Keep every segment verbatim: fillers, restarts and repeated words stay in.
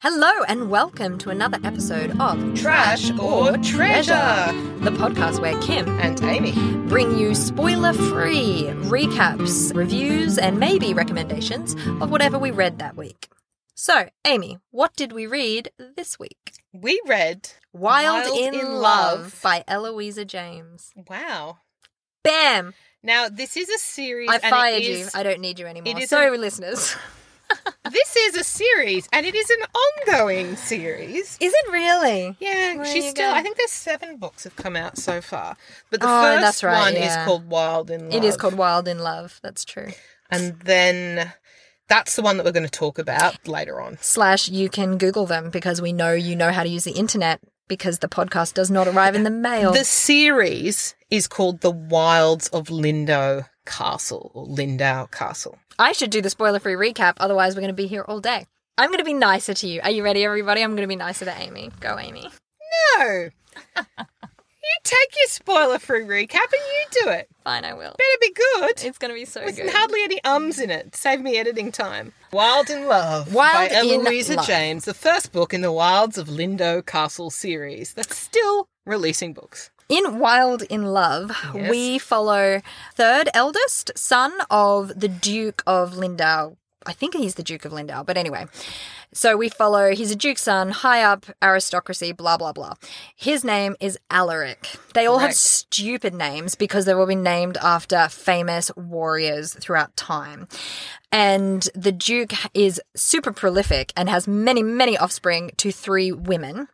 Hello and welcome to another episode of Trash or Treasure, the podcast where Kim and Amy bring you spoiler-free recaps, reviews, and maybe recommendations of whatever we read that week. So, Amy, what did we read this week? We read Wild, Wild in, in Love, Love by Eloisa James. Wow. Bam! Now, this is a series. I fired and it is, you. I don't need you anymore. Sorry, a- listeners. This is a series, and it is an ongoing series. Is it really? Yeah, Where she's still... Going? I think there's seven books have come out so far. But the oh, first that's right, one yeah. is called Wild in Love. It is called Wild in Love. That's true. And then that's the one that we're going to talk about later on. Slash, you can Google them because we know you know how to use the internet because the podcast does not arrive in the mail. The series is called The Wilds of Lindow Castle or Lindow Castle. I should do the spoiler-free recap, otherwise we're going to be here all day. I'm going to be nicer to you. Are you ready, everybody? I'm going to be nicer to Amy. Go, Amy. No. You take your spoiler-free recap and you do it. Fine, I will. Better be good. It's going to be so With good. There's hardly any ums in it. Save me editing time. Wild in Love Wild by Eloisa James, the first book in the Wilds of Lindow Castle series that's still releasing books. In Wild in Love, yes. we follow third eldest son of the Duke of Lindow. I think he's the Duke of Lindow, but anyway. So we follow, he's a Duke's son, high up, aristocracy, blah, blah, blah. His name is Alaric. They all Correct. have stupid names because they've all been named after famous warriors throughout time. And the Duke is super prolific and has many, many offspring to three women.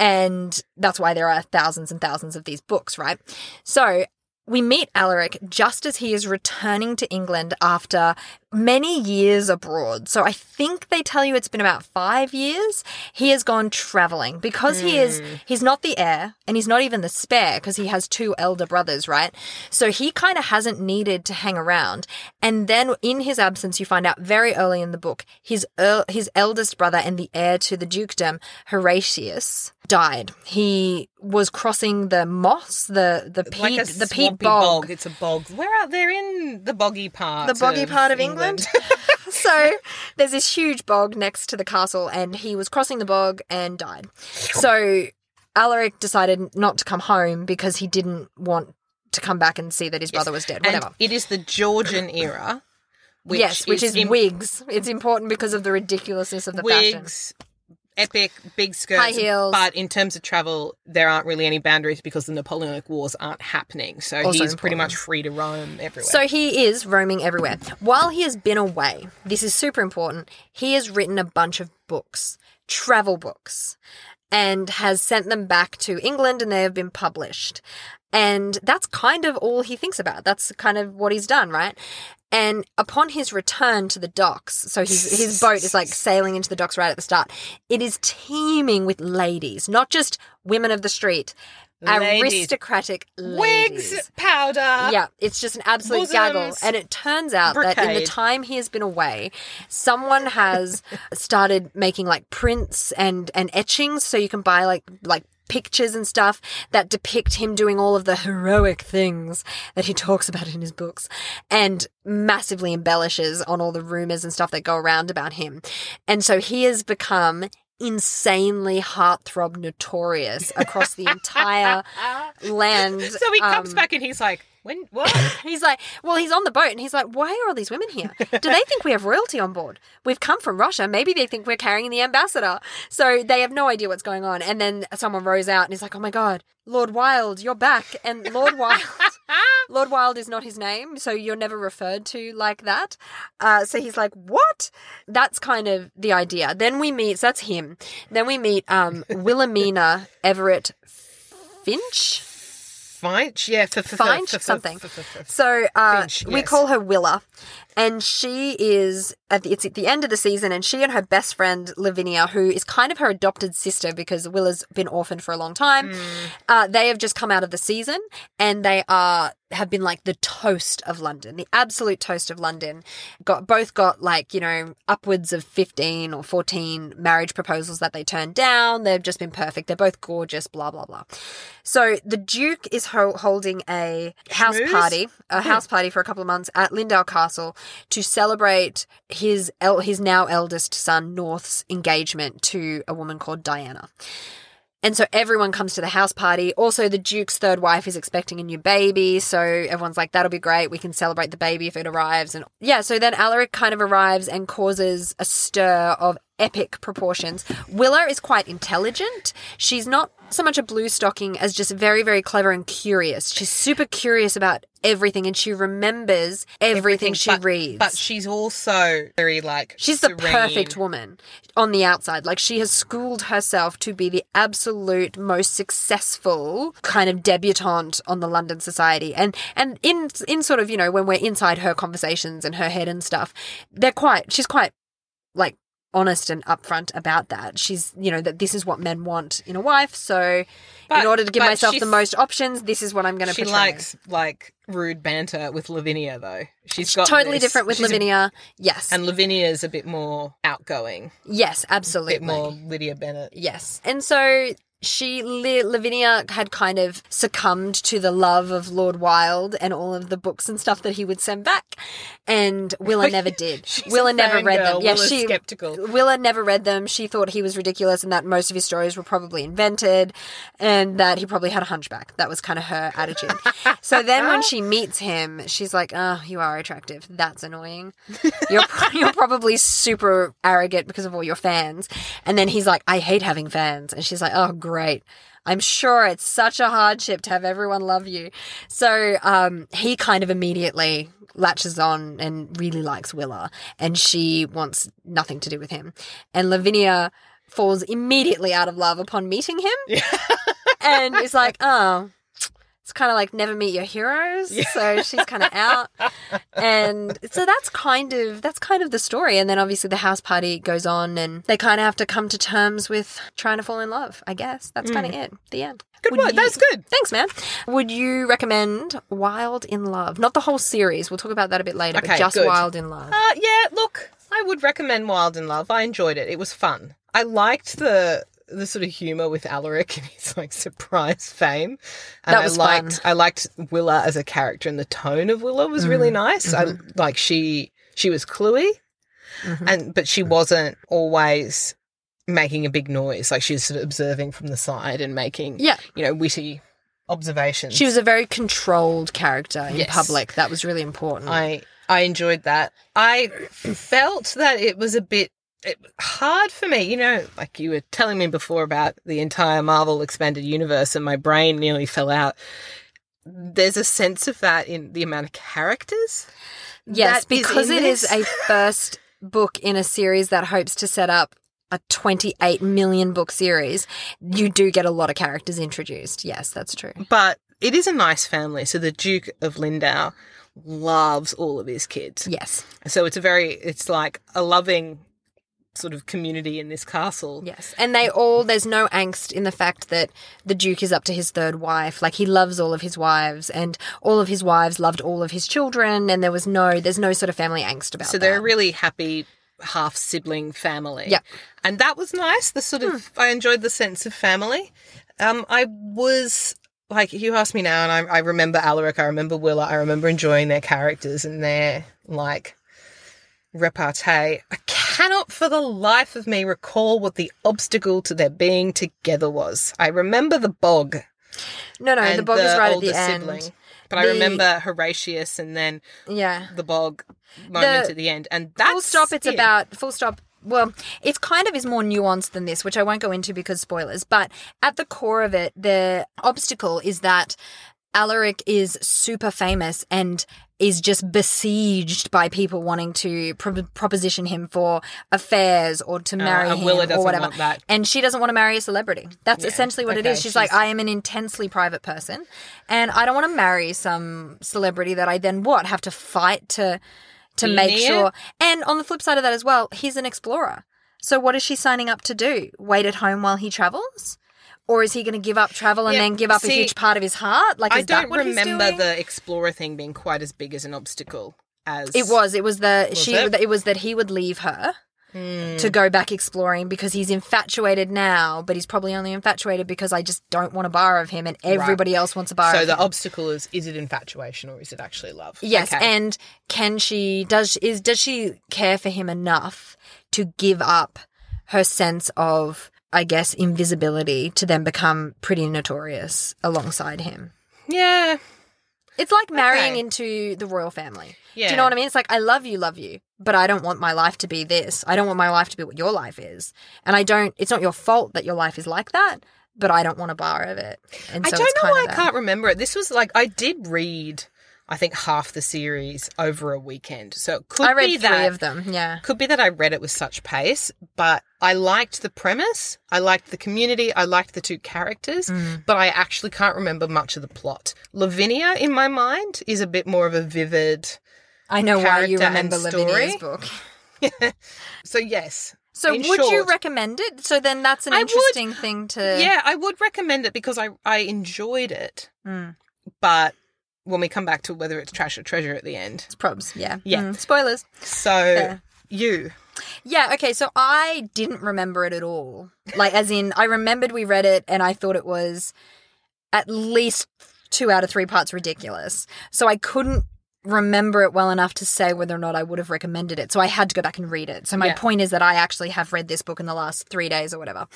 And that's why there are thousands and thousands of these books, right? So we meet Alaric just as he is returning to England after many years abroad. So I think they tell you it's been about five years. He has gone traveling because mm. he is, he's not the heir and he's not even the spare because he has two elder brothers, right? So he kind of hasn't needed to hang around. And then in his absence, you find out very early in the book, his, er- his eldest brother and the heir to the dukedom, Horatius, died. He was crossing the moss, the, the peat, like the peat bog. bog. It's a bog. Where out there in the boggy part. The boggy of part of England. So there's this huge bog next to the castle and he was crossing the bog and died. So Alaric decided not to come home because he didn't want to come back and see that his yes. brother was dead. Whatever. And it is the Georgian era. Which yes, which is, is Im- wigs. It's important because of the ridiculousness of the wigs, fashion. Epic, big skirts, high heels. But in terms of travel, there aren't really any boundaries because the Napoleonic Wars aren't happening. So also he's important. Pretty much free to roam everywhere. So he is roaming everywhere. While he has been away, this is super important, he has written a bunch of books, travel books, and has sent them back to England and they have been published. And that's kind of all he thinks about. That's kind of what he's done, right? And upon his return to the docks, so his his boat is like sailing into the docks right at the start, it is teeming with ladies, not just women of the street, ladies. Aristocratic ladies. Wigs, powder. Yeah, it's just an absolute bosoms, gaggle. And it turns out brocade. that in the time he has been away, someone has started making like prints and, and etchings, so you can buy like like pictures and stuff that depict him doing all of the heroic things that he talks about in his books and massively embellishes on all the rumors and stuff that go around about him. And so he has become insanely heartthrob notorious across the entire land. So he comes um, back and he's like, when, what? He's like, well, he's on the boat and he's like, why are all these women here? Do they think we have royalty on board? We've come from Russia. Maybe they think we're carrying the ambassador. So they have no idea what's going on. And then someone rows out and he's like, oh my God, Lord Wilde, you're back. And Lord Wilde, Lord Wilde is not his name. So you're never referred to like that. Uh, so he's like, what? That's kind of the idea. Then we meet, so that's him. Then we meet um, Wilhelmina Everett Finch. Finch, yeah, for, for, Finch, for, for, something. For, for, for, for. So uh, Finch, yes. we call her Willa, and she is at the, it's at the end of the season, and she and her best friend Lavinia, who is kind of her adopted sister because Willa's been orphaned for a long time, mm. uh, they have just come out of the season, and they are have been like the toast of London, the absolute toast of London. Got both got like you know upwards of fifteen or fourteen marriage proposals that they turned down. They've just been perfect. They're both gorgeous. Blah blah blah. So the Duke is holding a house Schmooze? party, a house party for a couple of months at Lindow Castle to celebrate his el- his now eldest son North's engagement to a woman called Diana. And so everyone comes to the house party. Also, the Duke's third wife is expecting a new baby. So everyone's like, that'll be great. We can celebrate the baby if it arrives. And yeah, so then Alaric kind of arrives and causes a stir of epic proportions. Willow is quite intelligent. She's not so much a blue stocking as just very, very clever and curious. She's super curious about everything and she remembers everything, everything she but, reads. But she's also very like She's serene. The perfect woman on the outside. Like she has schooled herself to be the absolute most successful kind of debutante on the London society. And and in in sort of, you know, when we're inside her conversations and her head and stuff, they're quite she's quite like honest and upfront about that. She's, you know, that this is what men want in a wife. So but, in order to give myself the most options, this is what I'm going to portray. She likes, like, rude banter with Lavinia, though. She's got totally this. different with She's Lavinia, a, yes. And Lavinia's a bit more outgoing. Yes, absolutely. A bit more Lydia Bennett. Yes. And so she, Lavinia had kind of succumbed to the love of Lord Wilde and all of the books and stuff that he would send back, and Willa never did. Willa never read girl. them. Yeah, Willa's she skeptical. Willa never read them. She thought he was ridiculous and that most of his stories were probably invented and that he probably had a hunchback. That was kind of her attitude. So then when she meets him, she's like, oh, you are attractive. That's annoying. You're, you're probably super arrogant because of all your fans. And then he's like, I hate having fans. And she's like, oh, great. Great. I'm sure it's such a hardship to have everyone love you. So um, he kind of immediately latches on and really likes Willa, and she wants nothing to do with him. And Lavinia falls immediately out of love upon meeting him yeah. and is like, oh, it's kind of like never meet your heroes. Yeah. So she's kind of out. And so that's kind of that's kind of the story. And then obviously the house party goes on and they kind of have to come to terms with trying to fall in love, I guess. That's mm. kind of it. The end. Good Would work. You, that's good. Thanks, man. Would you recommend Wild in Love? Not the whole series. We'll talk about that a bit later, okay, but just good. Wild in Love. Uh, yeah, look, I would recommend Wild in Love. I enjoyed it. It was fun. I liked the... the sort of humour with Alaric and his, like, surprise fame. And that was I liked, fun. I liked Willa as a character and the tone of Willa was mm. really nice. Mm-hmm. I, like, she she was cluey, mm-hmm. and but she wasn't always making a big noise. Like, she was sort of observing from the side and making, yeah. you know, witty observations. She was a very controlled character in yes. public. That was really important. I, I enjoyed that. I felt that it was a bit It, hard for me, you know, like you were telling me before about the entire Marvel expanded universe and my brain nearly fell out. There's a sense of that in the amount of characters. Yes, because it is a first book in a series that hopes to set up a twenty-eight million book series. You do get a lot of characters introduced. Yes, that's true. But it is a nice family. So the Duke of Lindow loves all of his kids. Yes. So it's a very, it's like a loving sort of community in this castle. Yes. And they all, there's no angst in the fact that the Duke is up to his third wife. Like, he loves all of his wives and all of his wives loved all of his children and there was no, there's no sort of family angst about that. So they're that. a really happy half-sibling family. Yeah. And that was nice. The sort of, hmm. I enjoyed the sense of family. Um, I was, like, you asked me now and I, I remember Alaric, I remember Willa, I remember enjoying their characters and their, like, repartee. I cannot for the life of me recall what the obstacle to their being together was. I remember the bog. No, no, the bog the is right at the sibling, end. But the... I remember Horatius and then yeah. the bog moment the... at the end. And that's full stop, it's it. about full stop. Well, it's kind of is more nuanced than this, which I won't go into because spoilers, but at the core of it, the obstacle is that Alaric is super famous and is just besieged by people wanting to pro- proposition him for affairs or to marry uh, him Willa or whatever. Want that. And she doesn't want to marry a celebrity. That's yeah, essentially what okay, it is. She's, she's like, I am an intensely private person and I don't want to marry some celebrity that I then what have to fight to to Be make near? sure. And on the flip side of that as well, he's an explorer. So what is she signing up to do? Wait at home while he travels? Or is he going to give up travel and yeah, then give up see, a huge part of his heart? Like, is I don't that what remember he's doing? The explorer thing being quite as big as an obstacle as it was. It was the was she. It? it was that he would leave her mm. to go back exploring because he's infatuated now, but he's probably only infatuated because I just don't want a bar of him and everybody right. else wants a bar so of him. So the obstacle is, is it infatuation or is it actually love? Yes, okay. And can she does is does she care for him enough to give up her sense of, I guess, invisibility to then become pretty notorious alongside him? Yeah. It's like marrying okay. into the royal family. Yeah. Do you know what I mean? It's like, I love you, love you, but I don't want my life to be this. I don't want my life to be what your life is. And I don't, it's not your fault that your life is like that, but I don't want a bar of it. And so I don't know why I can't remember it. This was like, I did read, I think, half the series over a weekend. So it could be that. I read three of them, yeah. Could be that I read it with such pace, but I liked the premise, I liked the community, I liked the two characters, mm. but I actually can't remember much of the plot. Lavinia, in my mind, is a bit more of a vivid I know why you remember Lavinia's book. yeah. So, yes. So would short, you recommend it? So then that's an I interesting would, thing to... Yeah, I would recommend it because I, I enjoyed it, mm. but... when we come back to whether it's trash or treasure at the end. It's probs, yeah. Yeah. Mm. Spoilers. So Fair. you. Yeah, okay, so I didn't remember it at all. Like, as in, I remembered we read it and I thought it was at least two out of three parts ridiculous. So I couldn't remember it well enough to say whether or not I would have recommended it. So I had to go back and read it. So my yeah. point is that I actually have read this book in the last three days or whatever.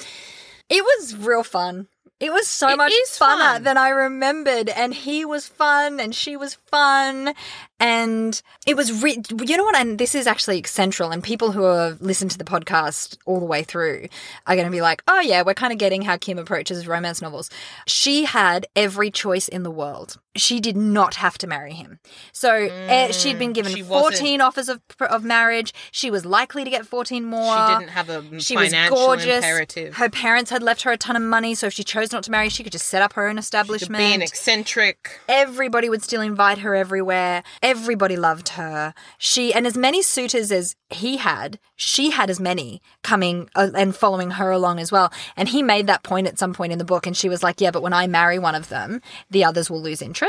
It was real fun. It was so it much funner fun. than I remembered, and he was fun and she was fun, and it was re- – you know what? And this is actually central, and people who have listened to the podcast all the way through are going to be like, oh, yeah, we're kind of getting how Kim approaches romance novels. She had every choice in the world. She did not have to marry him. So mm, she'd been given she fourteen offers of of marriage. She was likely to get fourteen more. She didn't have a she financial was gorgeous. imperative. Her parents had left her a ton of money, so if she chose not to marry, she could just set up her own establishment. She could be an eccentric. Everybody would still invite her everywhere. Everybody loved her. She and as many suitors as he had, she had as many coming uh, and following her along as well. And he made that point at some point in the book, and she was like, yeah, but when I marry one of them, the others will lose interest.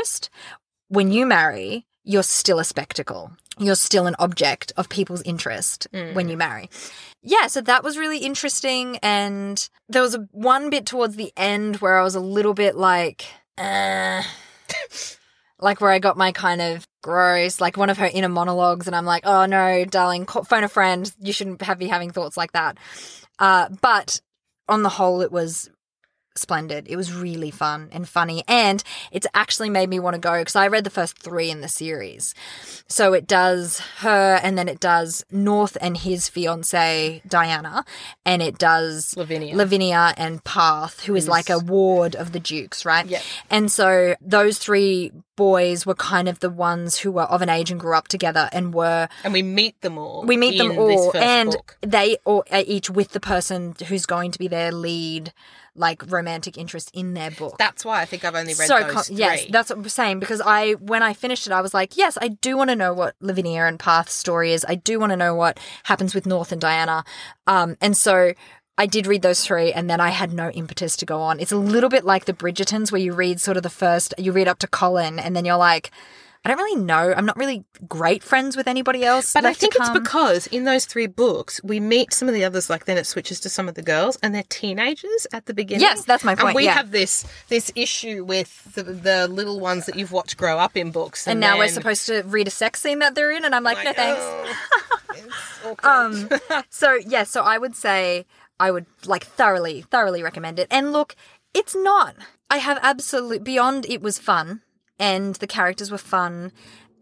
When you marry, you're still a spectacle. You're still an object of people's interest mm. when you marry. Yeah, so that was really interesting. And there was a, one bit towards the end where I was a little bit like, uh, like where I got my kind of gross, like one of her inner monologues, and I'm like, oh, no, darling, call, phone a friend. You shouldn't have be having thoughts like that. Uh, but on the whole, it was splendid. It was really fun and funny, and it's actually made me want to go because I read the first three in the series. So it does her, and then it does North and his fiancée Diana, and it does Lavinia, Lavinia and Parth, who is like a ward of the Duke's, right? Yeah. And so those three boys were kind of the ones who were of an age and grew up together and were... And we meet them all. We meet them all. And book. they all, are each with the person who's going to be their lead, like, romantic interest in their book. That's why I think I've only read so, those com- three. Yes, that's what I'm saying, because I when I finished it, I was like, yes, I do want to know what Lavinia and Parth's story is. I do want to know what happens with North and Diana. Um, and so... I did read those three, and then I had no impetus to go on. It's a little bit like the Bridgertons, where you read sort of the first, you read up to Colin, and then you're like, I don't really know. I'm not really great friends with anybody else. But I think it's because in those three books, we meet some of the others, like then it switches to some of the girls, and they're teenagers at the beginning. Yes, that's my point. And we yeah. have this this issue with the, the little ones that you've watched grow up in books. And, and now then... we're supposed to read a sex scene that they're in, and I'm like, like no thanks. Oh, it's awkward. um, so, yeah, so I would say... I would, like, thoroughly, thoroughly recommend it. And, look, it's not. I have absolute – beyond it was fun and the characters were fun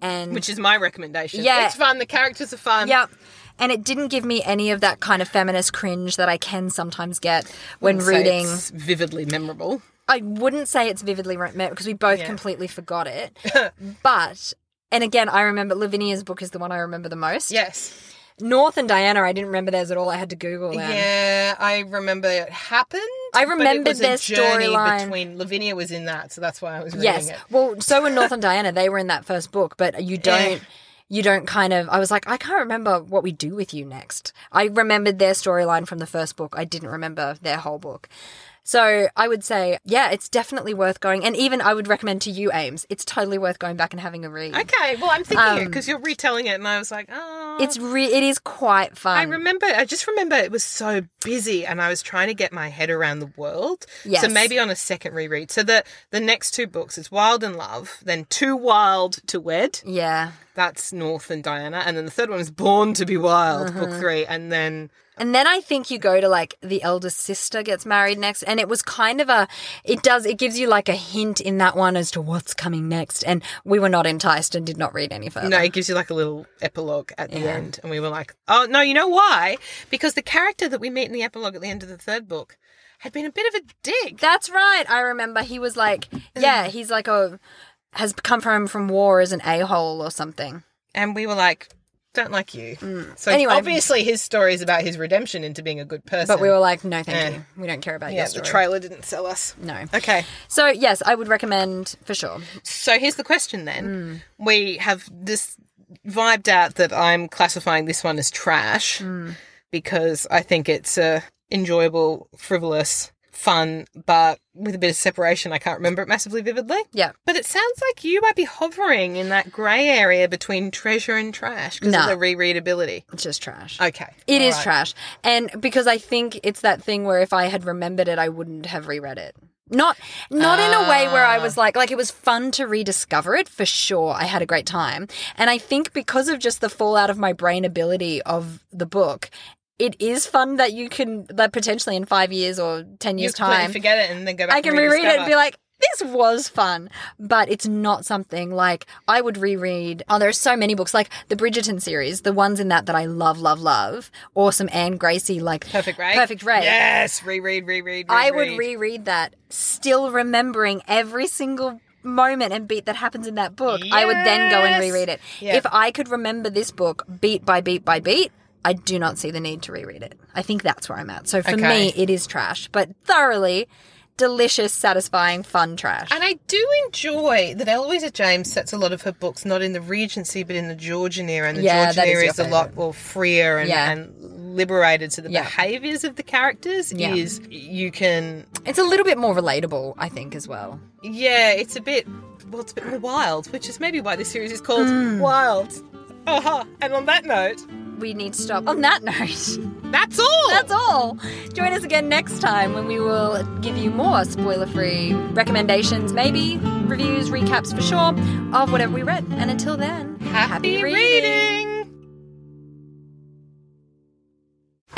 and – Which is my recommendation. Yeah. It's fun. The characters are fun. Yep. And it didn't give me any of that kind of feminist cringe that I can sometimes get when I'd reading. It's vividly memorable. I wouldn't say it's vividly memorable because we both yeah. completely forgot it. But – and, again, I remember – Lavinia's book is the one I remember the most. Yes. North and Diana, I didn't remember theirs at all. I had to Google them. Yeah, I remember it happened. I remembered their storyline. Between Lavinia was in that, so that's why I was reading yes. it. Yes, well, so were North and Diana. They were in that first book, but you don't, yeah. you don't kind of. I was like, I can't remember what we do with you next. I remembered their storyline from the first book. I didn't remember their whole book. So I would say, yeah, it's definitely worth going. And even I would recommend to you, Ames, it's totally worth going back and having a read. Okay, well, I'm thinking um, it because you're retelling it, and I was like, oh. Oh. It's re- it is quite fun. I remember, I just remember it was so busy and I was trying to get my head around the world. Yes. So maybe on a second reread. So the, the next two books is Wild and Love, then Too Wild to Wed. Yeah. That's North and Diana. And then the third one is Born to be Wild, uh-huh. book three. And then... And then I think you go to, like, the eldest sister gets married next, and it was kind of a – it does – it gives you, like, a hint in that one as to what's coming next, and we were not enticed and did not read any further. No, it gives you, like, a little epilogue at the yeah. end, and we were like, oh, no, you know why? Because the character that we meet in the epilogue at the end of the third book had been a bit of a dick. That's right. I remember he was like – yeah, he's like a – has come home from war as an a-hole or something. And we were like – don't like you. Mm. So anyway, obviously his story is about his redemption into being a good person. But we were like, no, thank eh. you. We don't care about yeah, your story. Yeah, the trailer didn't sell us. No. Okay. So, yes, I would recommend for sure. So here's the question then. Mm. We have this vibed out that I'm classifying this one as trash mm. because I think it's a enjoyable, frivolous, fun, but with a bit of separation. I can't remember it massively vividly. Yeah. But it sounds like you might be hovering in that grey area between treasure and trash because no. of the rereadability. It's just trash. Okay. It All is right. trash. And because I think it's that thing where if I had remembered it, I wouldn't have reread it. Not not ah. in a way where I was like, like it was fun to rediscover it for sure. I had a great time. And I think because of just the fallout of my brain ability of the book, it is fun that you can, that potentially in five years or ten years' time, you forget it and then go back. I can and reread it and be like, this was fun, but it's not something like I would reread. Oh, there are so many books, like the Bridgerton series, the ones in that that I love, love, love. Awesome Anne Gracie, like Perfect Ray. Perfect Ray. Yes, reread, reread, reread. I would reread that, still remembering every single moment and beat that happens in that book. Yes. I would then go and reread it. Yeah. If I could remember this book beat by beat by beat, I do not see the need to reread it. I think that's where I'm at. So for okay. me, it is trash, but thoroughly delicious, satisfying, fun trash. And I do enjoy that Eloisa James sets a lot of her books not in the Regency but in the Georgian era, and the yeah, Georgian era is, is a lot more freer and, yeah. and liberated. So the yeah. behaviours of the characters yeah. is you can... It's a little bit more relatable, I think, as well. Yeah, it's a bit, well, it's a bit more wild, which is maybe why this series is called mm. Wild. Uh-huh. And on that note... We need to stop. On that note, that's all. That's all. Join us again next time when we will give you more spoiler-free recommendations, maybe reviews, recaps for sure, of whatever we read. And until then, happy, happy reading. reading.